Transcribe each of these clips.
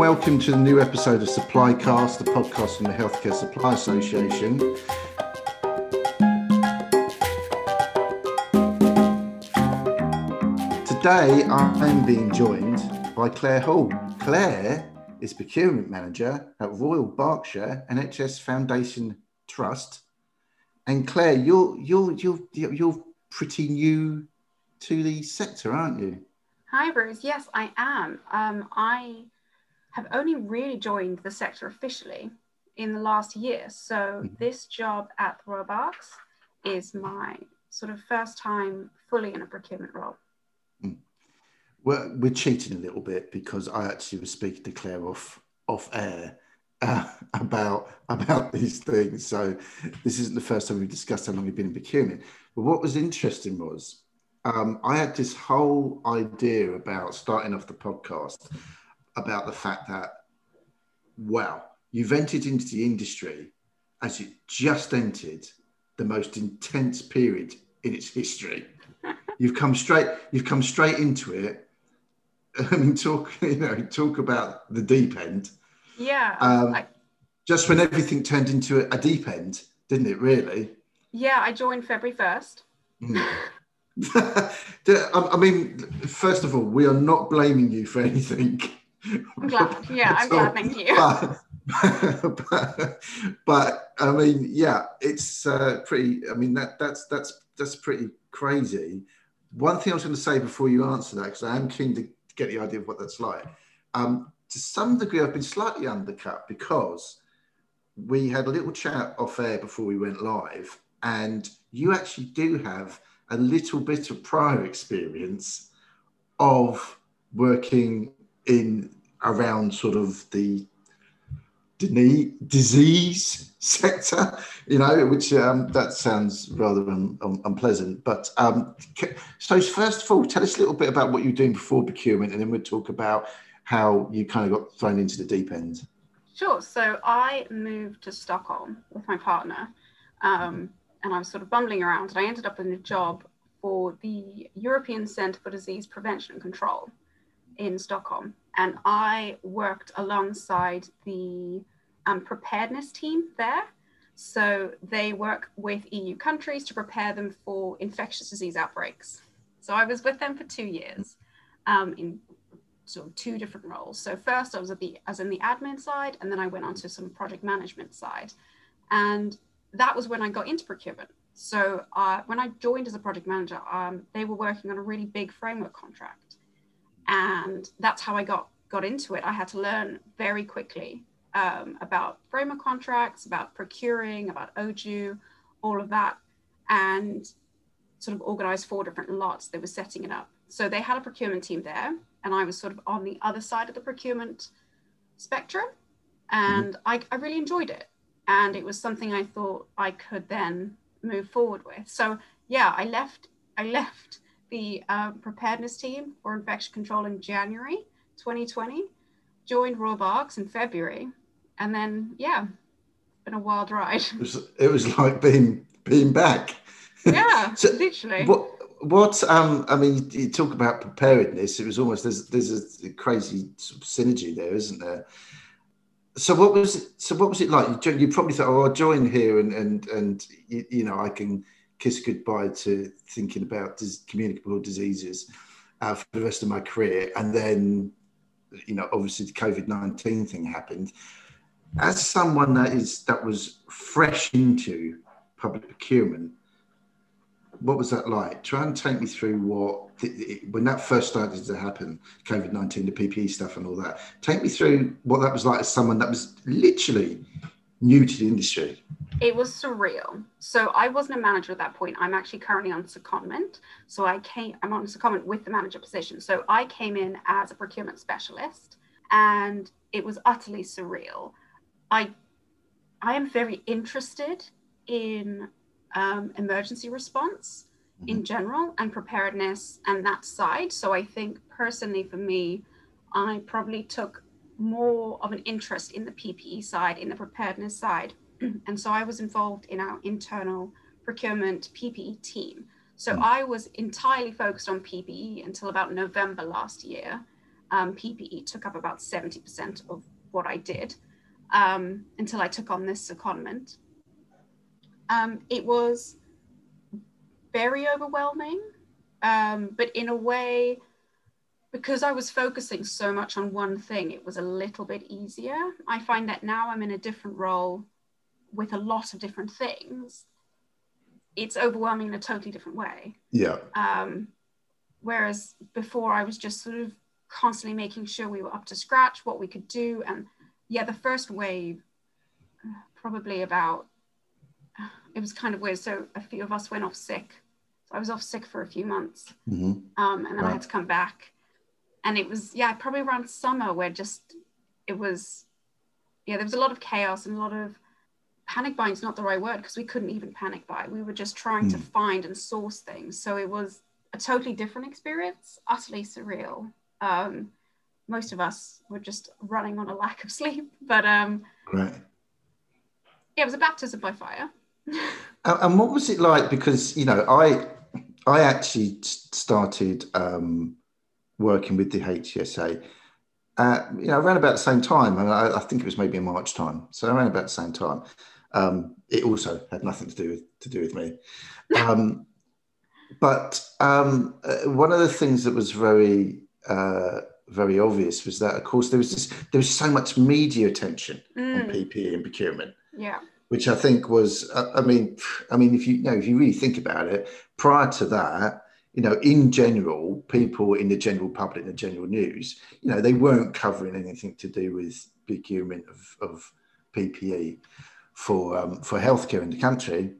welcome to the new episode of SupplyCast, the podcast from the Healthcare Supply Association. Today, I'm being joined by Claire Hall. Claire is Procurement Manager at Royal Berkshire NHS Foundation Trust. And Claire, you're pretty new to the sector, aren't you? Hi, Bruce. Yes, I am. I have only really joined the sector officially in the last year. So This job at the Royal Parks is my sort of first time fully in a procurement role. Mm. Well, we're cheating a little bit because I actually was speaking to Claire off air about these things. So this isn't the first time we've discussed how long you've been in procurement. But what was interesting was, I had this whole idea about starting off the podcast about the fact that, well, you've entered into the industry as it just entered the most intense period in its history. You've come straight into it. Talk about the deep end. Yeah. Just when everything turned into a deep end, didn't it? Really? Yeah, I joined February 1st. Mm. I mean, first of all, we are not blaming you for anything. I'm glad. Yeah, I'm glad. Thank you. But I mean, yeah, it's pretty. I mean, that's pretty crazy. One thing I was going to say before you answer that, because I am keen to get the idea of what that's like. To some degree, I've been slightly undercut because we had a little chat off air before we went live, and you actually do have a little bit of prior experience of working in around sort of the disease sector, which that sounds rather unpleasant. But so first of all, tell us a little bit about what you were doing before procurement, and then we'll talk about how you kind of got thrown into the deep end. Sure. So I moved to Stockholm with my partner. And I was sort of bumbling around, and I ended up in a job for the European Centre for Disease Prevention and Control in Stockholm. And I worked alongside the preparedness team there. So they work with EU countries to prepare them for infectious disease outbreaks. So I was with them for 2 years in sort of two different roles. So first I was in the admin side, and then I went on to some project management side. And that was when I got into procurement. So when I joined as a project manager, they were working on a really big framework contract. And that's how I got into it. I had to learn very quickly about framework contracts, about procuring, about ODU, all of that, and sort of organized 4 different lots. They were setting it up. So they had a procurement team there, and I was sort of on the other side of the procurement spectrum. And I really enjoyed it. And it was something I thought I could then move forward with. So yeah, I left the preparedness team for infection control in January 2020, joined Royal Parks in February, and then yeah, been a wild ride. It was like being back. Yeah, so literally. What I mean, you talk about preparedness. It was almost there's a crazy sort of synergy there, isn't there? So what was it like? You probably thought, oh, I'll join here and I can kiss goodbye to thinking about communicable diseases for the rest of my career. And then, obviously the COVID-19 thing happened. As someone that was fresh into public procurement, what was that like? Try and take me through when that first started to happen, COVID-19, the PPE stuff and all that. Take me through what that was like as someone that was literally new to the industry. It was surreal. So I wasn't a manager at that point. I'm actually currently on secondment. So I'm on secondment with the manager position. So I came in as a procurement specialist, and it was utterly surreal. I am very interested in emergency response in general and preparedness and that side. So I think personally for me, I probably took more of an interest in the PPE side, in the preparedness side. And so I was involved in our internal procurement PPE team. So I was entirely focused on PPE until about November last year. PPE took up about 70% of what I did until I took on this secondment. It was very overwhelming, but in a way, because I was focusing so much on one thing, it was a little bit easier. I find that now I'm in a different role with a lot of different things, it's overwhelming in a totally different way. Yeah. Whereas before I was just sort of constantly making sure we were up to scratch, what we could do. And yeah, the first wave, probably about, it was kind of weird. So a few of us went off sick. So I was off sick for a few months. Mm-hmm. And then I had to come back. And it was, yeah, probably around summer where just, it was, yeah, there was a lot of chaos and a lot of, panic buying is not the right word because we couldn't even panic buy. We were just trying to find and source things. So it was a totally different experience, utterly surreal. Most of us were just running on a lack of sleep, but yeah, it was a baptism by fire. And what was it like? Because, you know, I actually started working with the HTSA you know, around about the same time, and I think it was maybe in March time. So around about the same time. It also had nothing to do with me. One of the things that was very, very obvious was that, of course, there was so much media attention on PPE and procurement. Yeah. Which I think was, I mean, if you really think about it, prior to that, you know, in general, people in the general public, in the general news, you know, they weren't covering anything to do with procurement of PPE for healthcare in the country.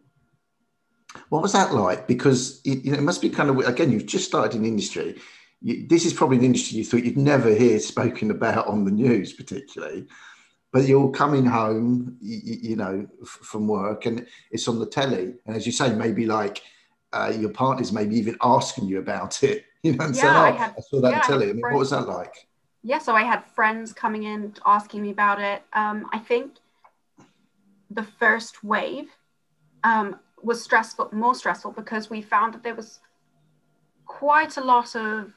What was that like? Because it must be kind of, again, you've just started an industry. This is probably an industry you thought you'd never hear spoken about on the news particularly, but you're coming home, you know, from work and it's on the telly. And as you say, maybe like, your partner's maybe even asking you about it, you know, and saying, I saw that on telly. I mean, what was that like? Yeah, so I had friends coming in asking me about it. I think the first wave was more stressful, because we found that there was quite a lot of,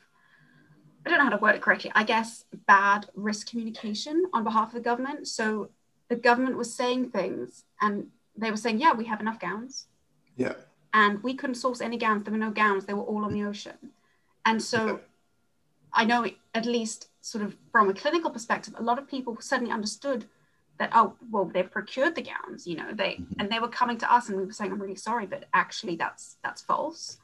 I don't know how to word it correctly, I guess, bad risk communication on behalf of the government. So the government was saying things and they were saying, yeah, we have enough gowns. Yeah. And we couldn't source any gowns. There were no gowns. They were all on the ocean. And so I know, at least sort of from a clinical perspective, a lot of people suddenly understood that, oh, well, they've procured the gowns, you know, and they were coming to us and we were saying, I'm really sorry, but actually that's false.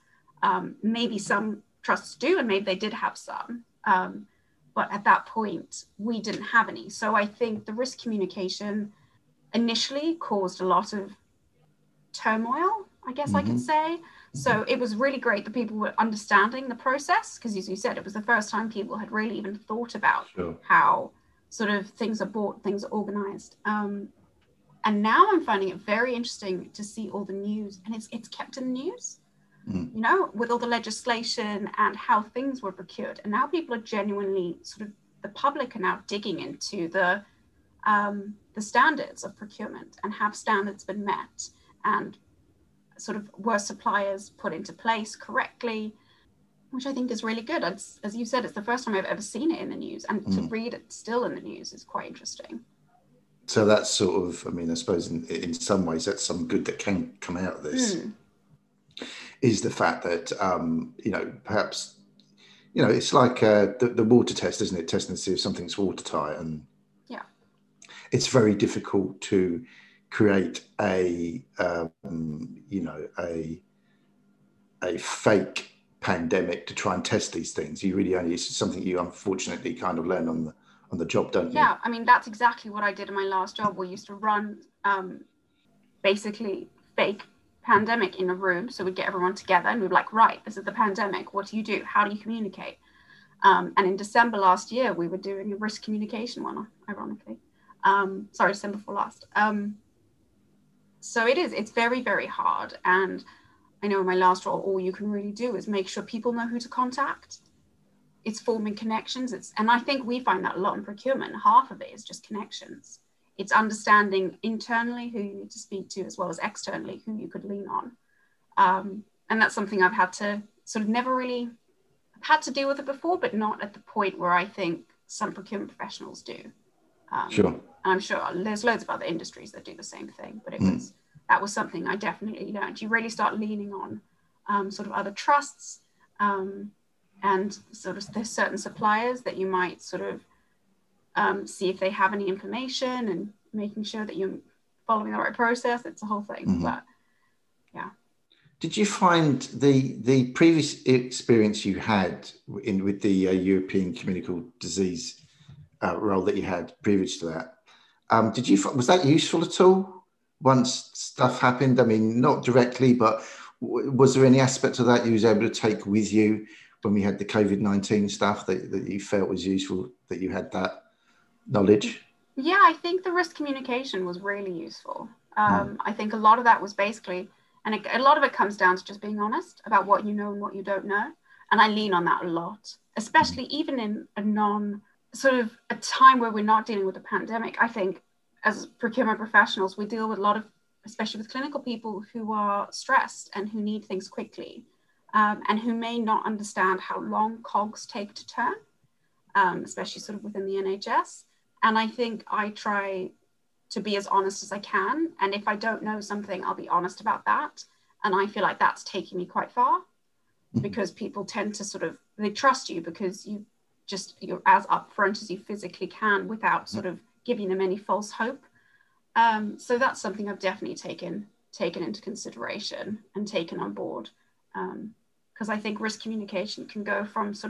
Maybe some trusts do, and maybe they did have some. But at that point, we didn't have any. So I think the risk communication initially caused a lot of turmoil, I guess I could say. So it was really great that people were understanding the process, because as you said, it was the first time people had really even thought about how sort of things are bought, things are organized. And now I'm finding it very interesting to see all the news, and it's kept in the news, you know, with all the legislation and how things were procured. And now people are genuinely sort of, the public are now digging into the standards of procurement, and have standards been met, and sort of were suppliers put into place correctly, which I think is really good. It's, as you said, it's the first time I've ever seen it in the news, and to read it still in the news is quite interesting. So that's sort of, I mean, I suppose in some ways that's some good that can come out of this, is the fact that, you know, perhaps, you know, it's like the water test, isn't it? Testing to see if something's watertight, and it's very difficult to create a fake pandemic to try and test these things. You really only, it's something you unfortunately kind of learn on the job, don't you? Yeah, I mean, that's exactly what I did in my last job. We used to run basically fake pandemic in a room. So we'd get everyone together and we'd be like, right, this is the pandemic. What do you do? How do you communicate? And in December last year, we were doing a risk communication one, ironically. Sorry, December before last. So it's very, very hard. And I know in my last role, all you can really do is make sure people know who to contact. It's forming connections. And I think we find that a lot in procurement. Half of it is just connections. It's understanding internally who you need to speak to, as well as externally who you could lean on. And that's something I've had to sort of never really, I've had to deal with it before, but not at the point where I think some procurement professionals do. Sure. And I'm sure there's loads of other industries that do the same thing, but it was, that was something I definitely learned. You really start leaning on sort of other trusts and sort of there's certain suppliers that you might sort of see if they have any information and making sure that you're following the right process. It's a whole thing, but yeah. Did you find the previous experience you had in with the European Communicable Disease role that you had previous to that? Did you was that useful at all once stuff happened? I mean, not directly, but was there any aspect of that you was able to take with you when we had the COVID-19 stuff that you felt was useful, that you had that knowledge? Yeah, I think the risk communication was really useful. I think a lot of that was basically, and a lot of it comes down to just being honest about what you know and what you don't know. And I lean on that a lot, especially even in a a time where we're not dealing with a pandemic. I think as procurement professionals, we deal with a lot of, especially with clinical people who are stressed and who need things quickly and who may not understand how long cogs take to turn, especially sort of within the NHS. And I think I try to be as honest as I can. And if I don't know something, I'll be honest about that. And I feel like that's taking me quite far because people tend to they trust you because you're as upfront as you physically can without sort of giving them any false hope. So that's something I've definitely taken into consideration and taken on board. Because I think risk communication can go from as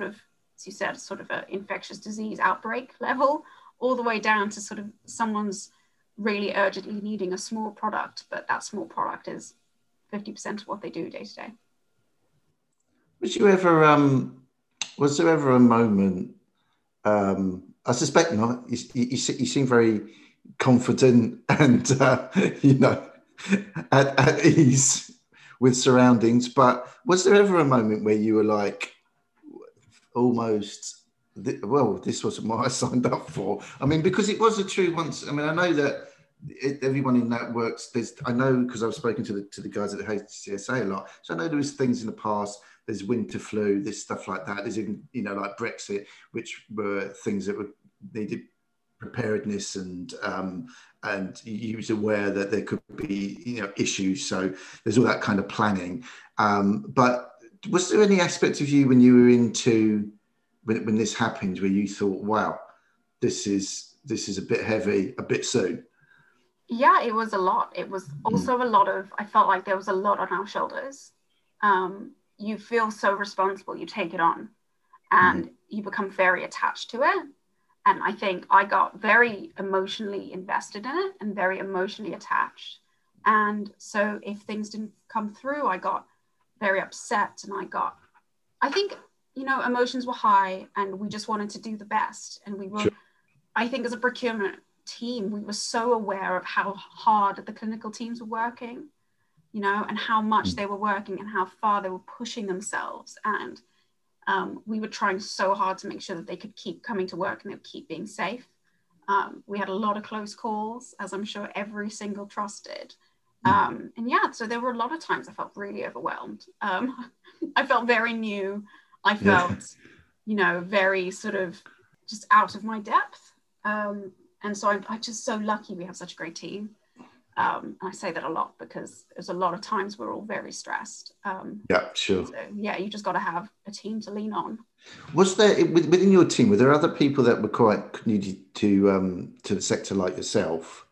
you said, an infectious disease outbreak level all the way down to someone's really urgently needing a small product, but that small product is 50% of what they do day to day. Was there ever a moment, I suspect not, you seem very confident and, at ease with surroundings, but was there ever a moment where you were like, almost, well, this wasn't what I signed up for? I mean, because it was a true once. I mean, I know that everyone in that works. I know because I've spoken to the guys at the HTSA a lot. So I know there was things in the past. There's winter flu, there's stuff like that. There's even, like Brexit, which were things that needed preparedness and you was aware that there could be, issues. So there's all that kind of planning. But was there any aspect of you when you were when this happened, where you thought, wow, this is a bit heavy, a bit soon? Yeah, it was a lot. It was also a lot of, I felt like there was a lot on our shoulders. You feel so responsible, you take it on and you become very attached to it. And I think I got very emotionally invested in it and very emotionally attached. And so if things didn't come through, I got very upset and emotions were high and we just wanted to do the best. And we were, sure. I think as a procurement team, we were so aware of how hard the clinical teams were working, and how much they were working and how far they were pushing themselves. And we were trying so hard to make sure that they could keep coming to work and they would keep being safe. We had a lot of close calls, as I'm sure every single trust did. And yeah, so there were a lot of times I felt really overwhelmed. I felt very new. I felt, very just out of my depth. And so I'm just so lucky we have such a great team. And I say that a lot because there's a lot of times we're all very stressed. Yeah, sure. So, yeah, you just got to have a team to lean on. Was there, within your team, were there other people that were quite new to the sector like yourself?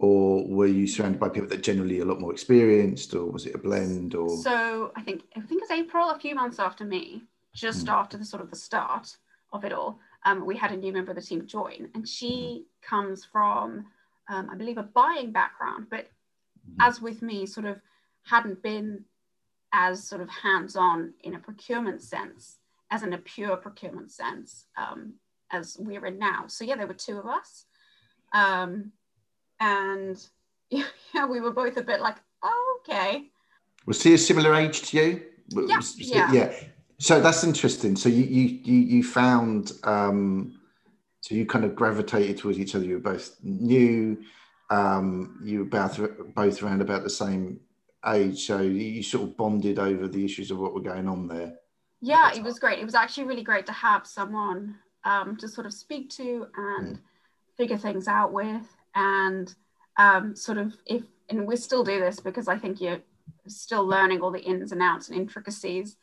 Or were you surrounded by people that generally a lot more experienced, or was it a blend? Or so I think it's April, a few months after me, just after the the start of it all, we had a new member of the team join, and she comes from, I believe, a buying background, but as with me, hadn't been as hands-on in a procurement sense, as in a pure procurement sense, as we're in now. So yeah, there were two of us. And yeah, we were both a bit like, oh, okay. Was he a similar age to you? Yeah. Yeah. So that's interesting. So you found, so you kind of gravitated towards each other. You were both new. You were both around about the same age. So you bonded over the issues of what were going on there. Yeah, it was great. It was actually really great to have someone to sort of speak to and figure things out with, and sort of if, and we still do this because I think you're still learning all the ins and outs and intricacies,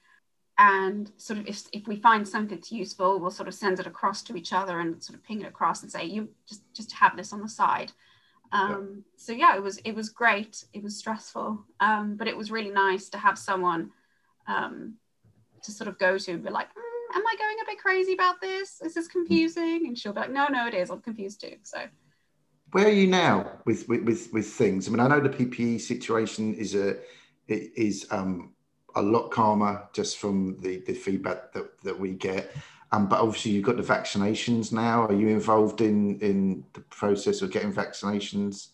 and sort of if we find something that's useful, we'll sort of send it across to each other and sort of ping it across and say, you just have this on the side. So yeah, it was great. It was stressful, but it was really nice to have someone to sort of go to and be like, am I going a bit crazy about this? Is this confusing? And she'll be like, no, it is. I'm confused too. So where are you now with things? I mean, I know the PPE situation is a lot calmer just from the feedback that we get. But obviously you've got the vaccinations now. Are you involved in the process of getting vaccinations?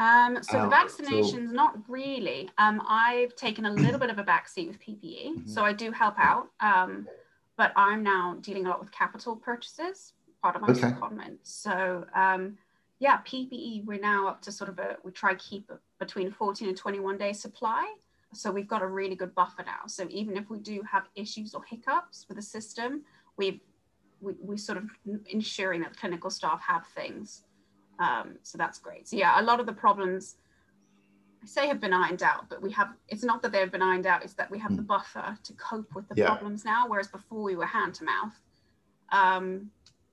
So the vaccinations, not really. I've taken a little bit of a backseat with PPE. Mm-hmm. So I do help out, but I'm now dealing a lot with capital purchases, part of my secondment. So yeah, PPE, we're now up to sort of we try to keep between 14 and 21 day supply. So we've got a really good buffer now. So even if we do have issues or hiccups with the system, we're sort of ensuring that clinical staff have things. So that's great. So yeah, a lot of the problems I say have been ironed out, but it's not that they've been ironed out, it's that we have the buffer to cope with the problems now, whereas before we were hand to mouth.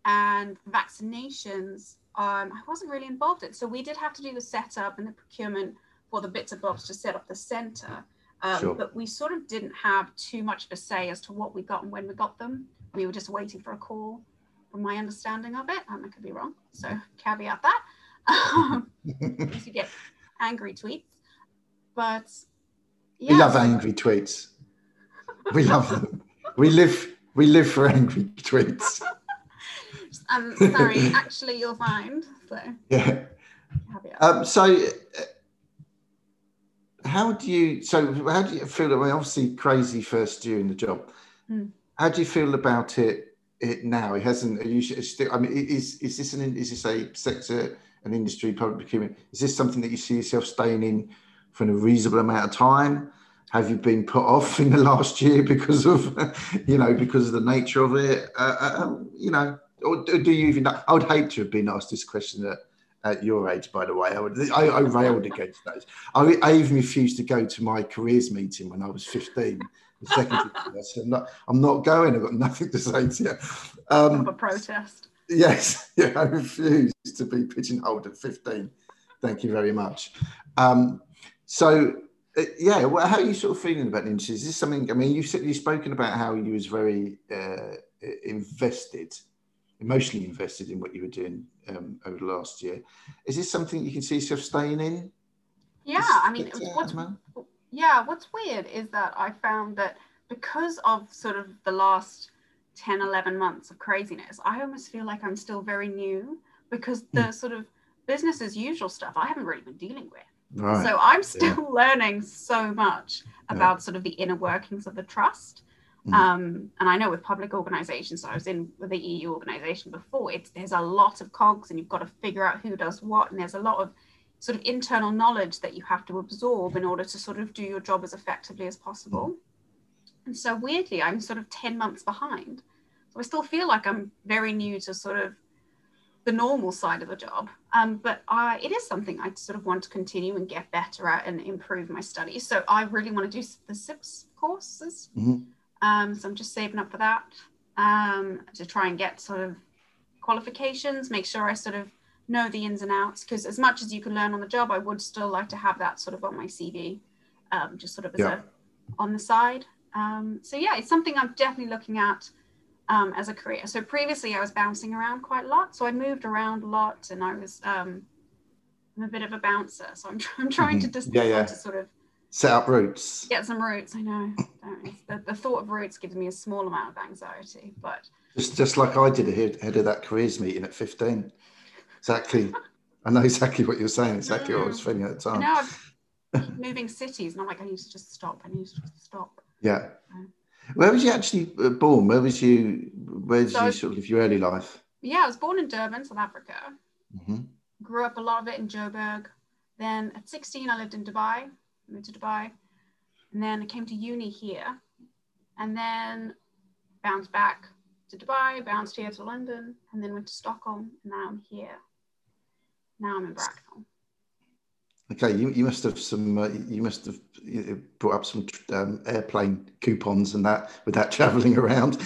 And vaccinations, I wasn't really involved in. So we did have to do the setup and the procurement for the bits and bobs to set up the center. But we sort of didn't have too much of a say as to what we got and when we got them. We were just waiting for a call, from my understanding of it. I could be wrong, so caveat that. You get angry tweets, but yeah. We love angry tweets. We love them. We live for angry tweets. Sorry, actually, you'll find. So yeah. Caveat. So how do you feel? I mean, obviously, crazy first year in the job. How do you feel about it now? It hasn't. You should still. I mean, is this a sector, an industry, public procurement? Is this something that you see yourself staying in for a reasonable amount of time? Have you been put off in the last year because of the nature of it? Or do you even? I would hate to have been asked this question at your age, by the way. I railed against those. I even refused to go to my careers meeting when I was 15. Secondary. I said, I'm not going. I've got nothing to say to you. Of a protest. Yes, yeah, I refuse to be pigeonholed at 15. Thank you very much. Well, how are you sort of feeling about the industry? Is this something? I mean, you've spoken about how you was very invested, emotionally invested in what you were doing over the last year. Is this something you can see yourself staying in? Yeah, I mean, what's weird is that I found that because of sort of the last 10, 11 months of craziness, I almost feel like I'm still very new because the sort of business as usual stuff I haven't really been dealing with. Right. So I'm still learning so much about sort of the inner workings of the trust. And I know with public organisations, so I was in with the EU organisation before, there's a lot of cogs and you've got to figure out who does what, and there's a lot of sort of internal knowledge that you have to absorb in order to sort of do your job as effectively as possible. And so weirdly, I'm sort of 10 months behind. So I still feel like I'm very new to sort of the normal side of the job. But it is something I sort of want to continue and get better at and improve my studies. So I really want to do the SIPS courses. So I'm just saving up for that to try and get sort of qualifications, make sure I sort of know the ins and outs, because as much as you can learn on the job, I would still like to have that sort of on my CV, just sort of as a on the side. So yeah, it's something I'm definitely looking at as a career. So previously I was bouncing around quite a lot, so I moved around a lot, and I was I'm a bit of a bouncer, so I'm trying to just to sort of set up roots, get some roots. I know the thought of roots gives me a small amount of anxiety, but just like I did ahead of that careers meeting at 15. Exactly. I know exactly what you're saying. Exactly what I was feeling at the time. Now I keep moving cities, and I'm like, I need to just stop. Yeah. Where was you actually born? Where did you sort of live your early life? Yeah, I was born in Durban, South Africa. Grew up a lot of it in Joburg. Then at 16, I lived in Dubai. Moved to Dubai, and then I came to uni here, and then bounced back to Dubai, bounced here to London, and then went to Stockholm, and now I'm here. Now I'm in Bracknell. Okay, you must have some. You must have brought up some airplane coupons and that with that travelling around.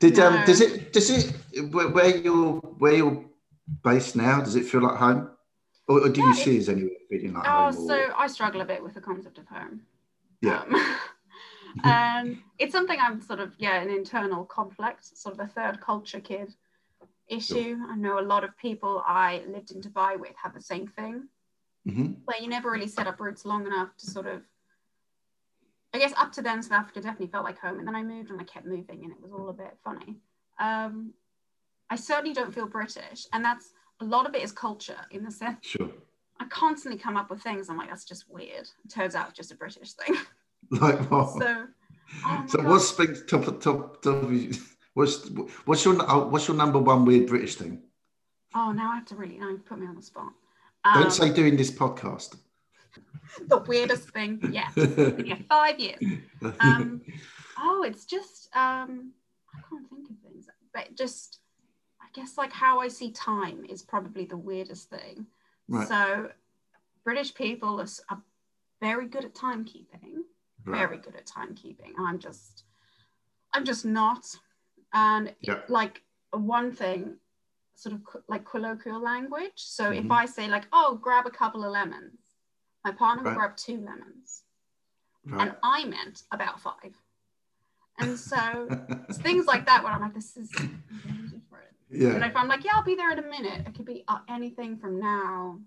Does it where you're based now? Does it feel like home, or do you see as anywhere feeling like home? Oh, so I struggle a bit with the concept of home. Yeah. It's something I'm sort of an internal conflict, sort of a third culture kid issue. Sure. I know a lot of people I lived in Dubai with have the same thing. Mm-hmm. Where you never really set up roots long enough to sort of, I guess up to then South Africa definitely felt like home, and then I moved and I kept moving and it was all a bit funny. I certainly don't feel British, and that's a lot of it is culture in the sense. Sure. I constantly come up with things I'm like, that's just weird. It turns out it's just a British thing. Like what? So what's your number one weird British thing? Oh, now I have to really, now you put me on the spot. Don't say doing this podcast. The weirdest thing, yeah, 5 years. It's just, I can't think of things, but just, I guess like how I see time is probably the weirdest thing. Right. So British people are very good at timekeeping, right. Very good at timekeeping. I'm just not. And one thing, sort of like colloquial language. So if I say like, oh, grab a couple of lemons, my partner will grab 2 lemons. Right. And I meant about 5. And so things like that where I'm like, this is really different. Yeah. And if I'm like, I'll be there in a minute, it could be anything from now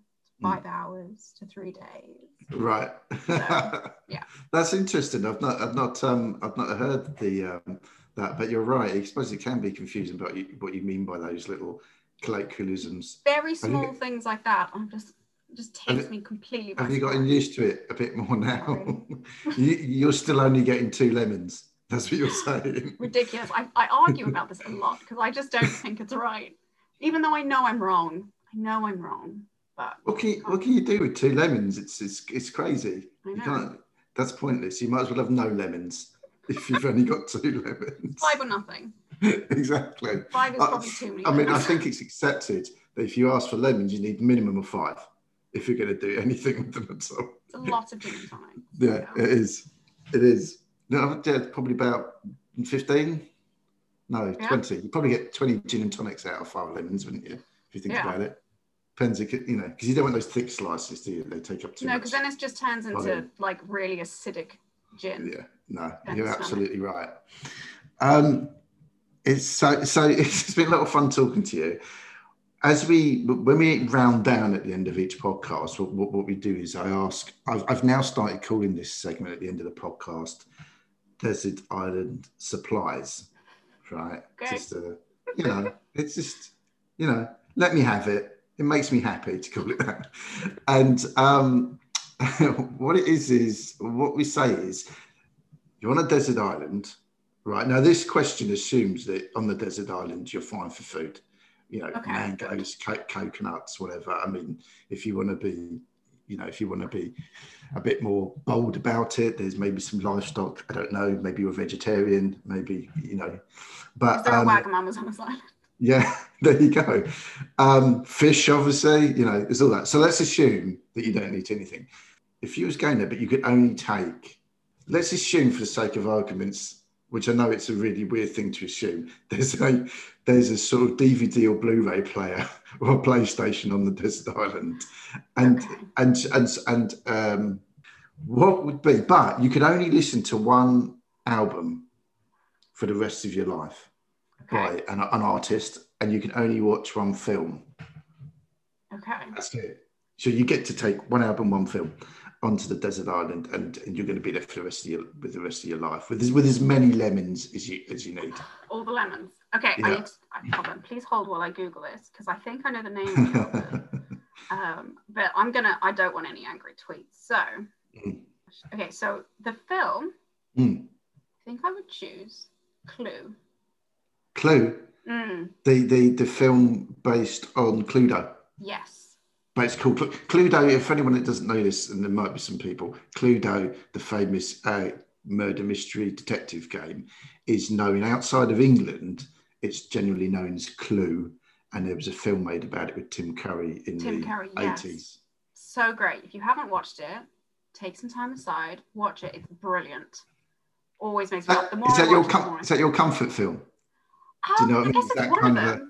to 5 hours to 3 days. Right. So, yeah. That's interesting. I've not heard that, but you're right. I suppose it can be confusing about what you mean by those little colloquialisms. Very small things like that. It just takes me completely. Have you gotten used to it a bit more now? You're still only getting 2 lemons. That's what you're saying. Ridiculous. I argue about this a lot because I just don't think it's right, even though I know I'm wrong. But what can you do with 2 lemons? It's crazy. You can't. That's pointless. You might as well have no lemons. If you've only got 2 lemons. 5 or nothing. Exactly. 5 is probably too many. I mean, I think it's accepted that if you ask for lemons, you need a minimum of 5 if you're going to do anything with them at all. It's a lot of dinner time. Yeah, it is. It is. No, probably about 15. No, 20. You probably get 20 gin and tonics out of 5 lemons, wouldn't you? If you think about it. Depends, because you don't want those thick slices, do you? They take up too much. No, because then it just turns into like really acidic gin. Yeah. No, you're absolutely right. It's been a lot of fun talking to you. When we round down at the end of each podcast, what we do is I ask. I've now started calling this segment at the end of the podcast "Desert Island Supplies," right? Okay. Just it's just let me have it. It makes me happy to call it that. And what it is what we say is. You're on a desert island, right? Now, this question assumes that on the desert island, you're fine for food. Mangoes, coconuts, whatever. I mean, if you want to be, a bit more bold about it, there's maybe some livestock. I don't know. Maybe you're a vegetarian. Maybe, But there are Wagamama's on this island. Yeah, there you go. Fish, obviously, there's all that. So let's assume that you don't eat anything. If you was going there, but you could only take... Let's assume, for the sake of arguments, which I know it's a really weird thing to assume, there's a sort of DVD or Blu-ray player or a PlayStation on the desert island, and what would be? But you could only listen to one album for the rest of your life by an artist, and you can only watch one film. Okay, that's it. So you get to take one album, one film. Onto the desert island, and you're going to be there for the rest of your life with as many lemons as you need. All the lemons. Okay, yeah. Please hold while I Google this because I think I know the name of the album. But I don't want any angry tweets. So, okay, so the film. I think I would choose Clue. Clue. The film based on Cluedo. Yes. But it's called Cluedo. If anyone that doesn't know this, and there might be some people, Cluedo, the famous murder mystery detective game, is known outside of England It's generally known as Clue, and there was a film made about it with Tim Curry in the 80s. Yes. So great. If you haven't watched it, take some time aside, watch it. It's brilliant. Always makes me laugh. Is that your comfort film? Do you know what I mean? It's that kind of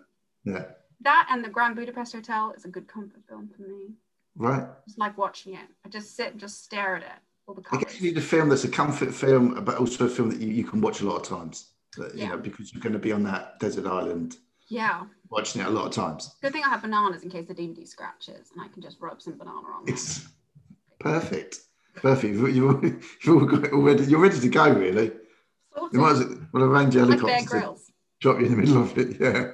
yeah. That and the Grand Budapest Hotel is a good comfort film for me. Right. I just like watching it. I just sit and just stare at it. All the colours. I guess you need a film that's a comfort film, but also a film that you can watch a lot of times. That, yeah. You know, because you're going to be on that desert island. Yeah. Watching it a lot of times. Good thing I have bananas in case the DVD scratches, and I can just rub some banana on. It's perfect. Perfect. You're ready to go, really. Sort of. We'll arrange helicopters. Like drop you in the middle of it, yeah.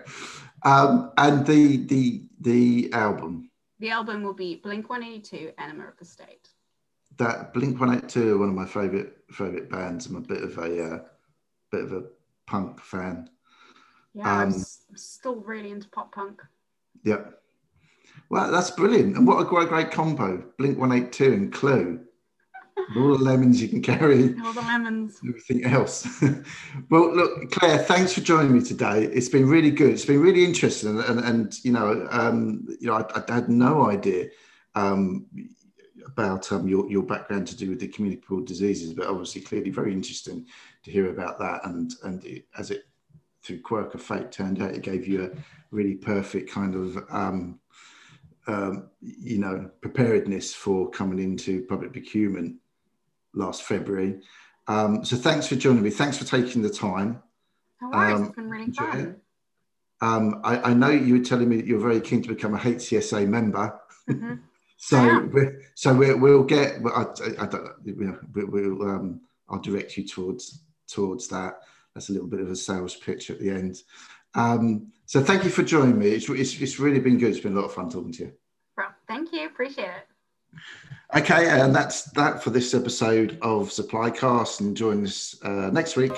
And the album. The album will be Blink 182, Enema of the State. That Blink 182 are one of my favourite bands. I'm a bit of a punk fan. Yeah, I'm still really into pop punk. Yeah. Well, that's brilliant. And what a great combo. Blink 182 and Clue. All the lemons you can carry. All the lemons. Everything else. Well, look, Claire, thanks for joining me today. It's been really good. It's been really interesting, and I had no idea about your background to do with the communicable diseases, but obviously, clearly, very interesting to hear about that. And through quirk of fate, turned out it gave you a really perfect kind of. Preparedness for coming into public procurement last February. So thanks for joining me. Thanks for taking the time. No worries, it's been really fun. I know you were telling me that you're very keen to become a HTSA member. Mm-hmm. I'll direct you towards that. That's a little bit of a sales pitch at the end. So thank you for joining me. It's really been good. It's been a lot of fun talking to you. Well, thank you. Appreciate it. Okay, and that's that for this episode of SupplyCast. And join us next week.